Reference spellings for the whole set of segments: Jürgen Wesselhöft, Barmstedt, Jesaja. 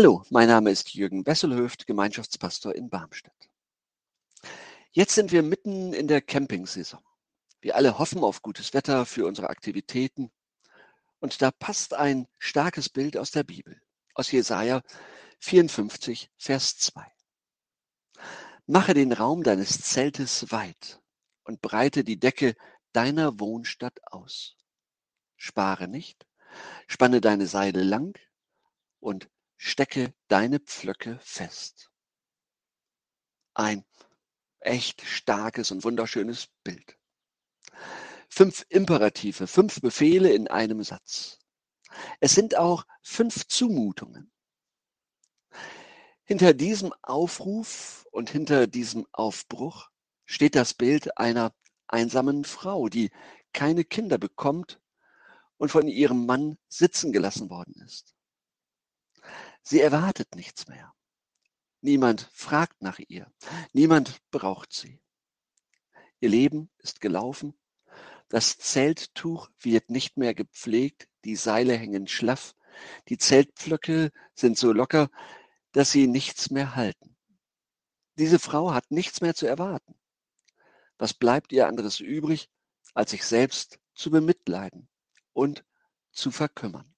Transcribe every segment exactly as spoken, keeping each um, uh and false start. Hallo, mein Name ist Jürgen Wesselhöft, Gemeinschaftspastor in Barmstedt. Jetzt sind wir mitten in der Campingsaison. Wir alle hoffen auf gutes Wetter für unsere Aktivitäten. Und da passt ein starkes Bild aus der Bibel, aus Jesaja vierundfünfzig, Vers zwei. Mache den Raum deines Zeltes weit und breite die Decke deiner Wohnstatt aus. Spare nicht, spanne deine Seile lang und stecke deine Pflöcke fest. Ein echt starkes und wunderschönes Bild. Fünf Imperative, fünf Befehle in einem Satz. Es sind auch fünf Zumutungen. Hinter diesem Aufruf und hinter diesem Aufbruch steht das Bild einer einsamen Frau, die keine Kinder bekommt und von ihrem Mann sitzen gelassen worden ist. Sie erwartet nichts mehr. Niemand fragt nach ihr. Niemand braucht sie. Ihr Leben ist gelaufen. Das Zelttuch wird nicht mehr gepflegt. Die Seile hängen schlaff. Die Zeltpflöcke sind so locker, dass sie nichts mehr halten. Diese Frau hat nichts mehr zu erwarten. Was bleibt ihr anderes übrig, als sich selbst zu bemitleiden und zu verkümmern?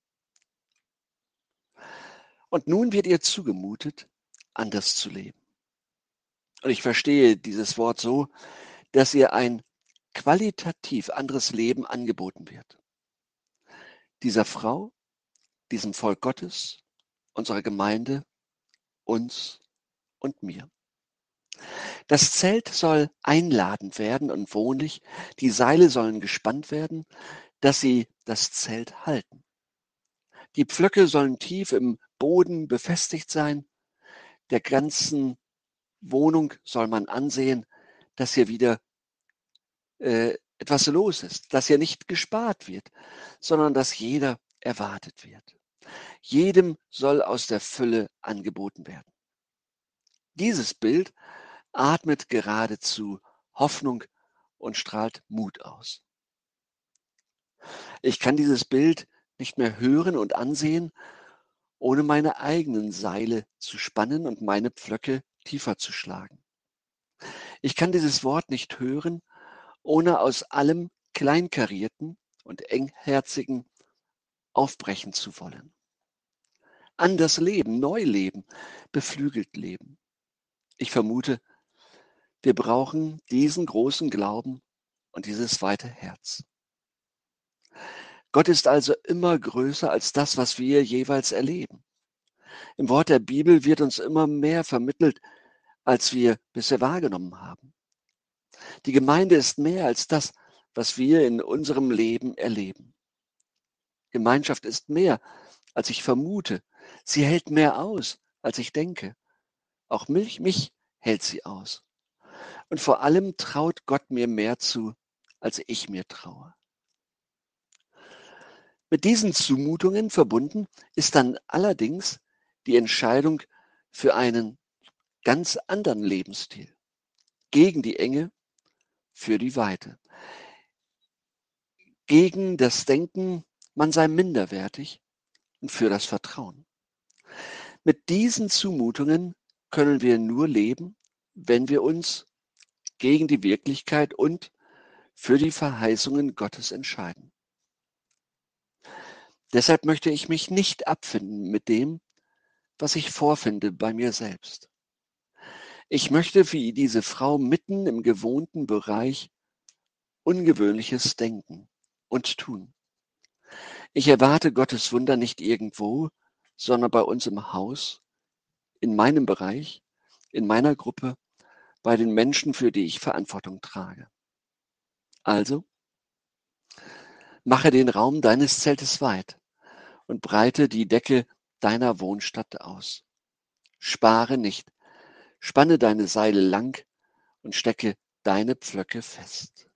Und nun wird ihr zugemutet, anders zu leben. Und ich verstehe dieses Wort so, dass ihr ein qualitativ anderes Leben angeboten wird. Dieser Frau, diesem Volk Gottes, unserer Gemeinde, uns und mir. Das Zelt soll einladend werden und wohnlich. Die Seile sollen gespannt werden, dass sie das Zelt halten. Die Pflöcke sollen tief im Boden befestigt sein. Der ganzen Wohnung soll man ansehen, dass hier wieder äh, etwas los ist, dass hier nicht gespart wird, sondern dass jeder erwartet wird. Jedem soll aus der Fülle angeboten werden. Dieses Bild atmet geradezu Hoffnung und strahlt Mut aus. Ich kann dieses Bild nicht mehr hören und ansehen, ohne meine eigenen Seile zu spannen und meine Pflöcke tiefer zu schlagen. Ich kann dieses Wort nicht hören, ohne aus allem Kleinkarierten und Engherzigen aufbrechen zu wollen. Anders leben, neu leben, beflügelt leben. Ich vermute, wir brauchen diesen großen Glauben und dieses weite Herz. Gott ist also immer größer als das, was wir jeweils erleben. Im Wort der Bibel wird uns immer mehr vermittelt, als wir bisher wahrgenommen haben. Die Gemeinde ist mehr als das, was wir in unserem Leben erleben. Gemeinschaft ist mehr, als ich vermute. Sie hält mehr aus, als ich denke. Auch mich, mich hält sie aus. Und vor allem traut Gott mir mehr zu, als ich mir traue. Mit diesen Zumutungen verbunden ist dann allerdings die Entscheidung für einen ganz anderen Lebensstil. Gegen die Enge, für die Weite. Gegen das Denken, man sei minderwertig, und für das Vertrauen. Mit diesen Zumutungen können wir nur leben, wenn wir uns gegen die Wirklichkeit und für die Verheißungen Gottes entscheiden. Deshalb möchte ich mich nicht abfinden mit dem, was ich vorfinde bei mir selbst. Ich möchte wie diese Frau mitten im gewohnten Bereich Ungewöhnliches denken und tun. Ich erwarte Gottes Wunder nicht irgendwo, sondern bei uns im Haus, in meinem Bereich, in meiner Gruppe, bei den Menschen, für die ich Verantwortung trage. Also, mache den Raum deines Zeltes weit und breite die Decke deiner Wohnstatt aus. Spare nicht, spanne deine Seile lang und stecke deine Pflöcke fest.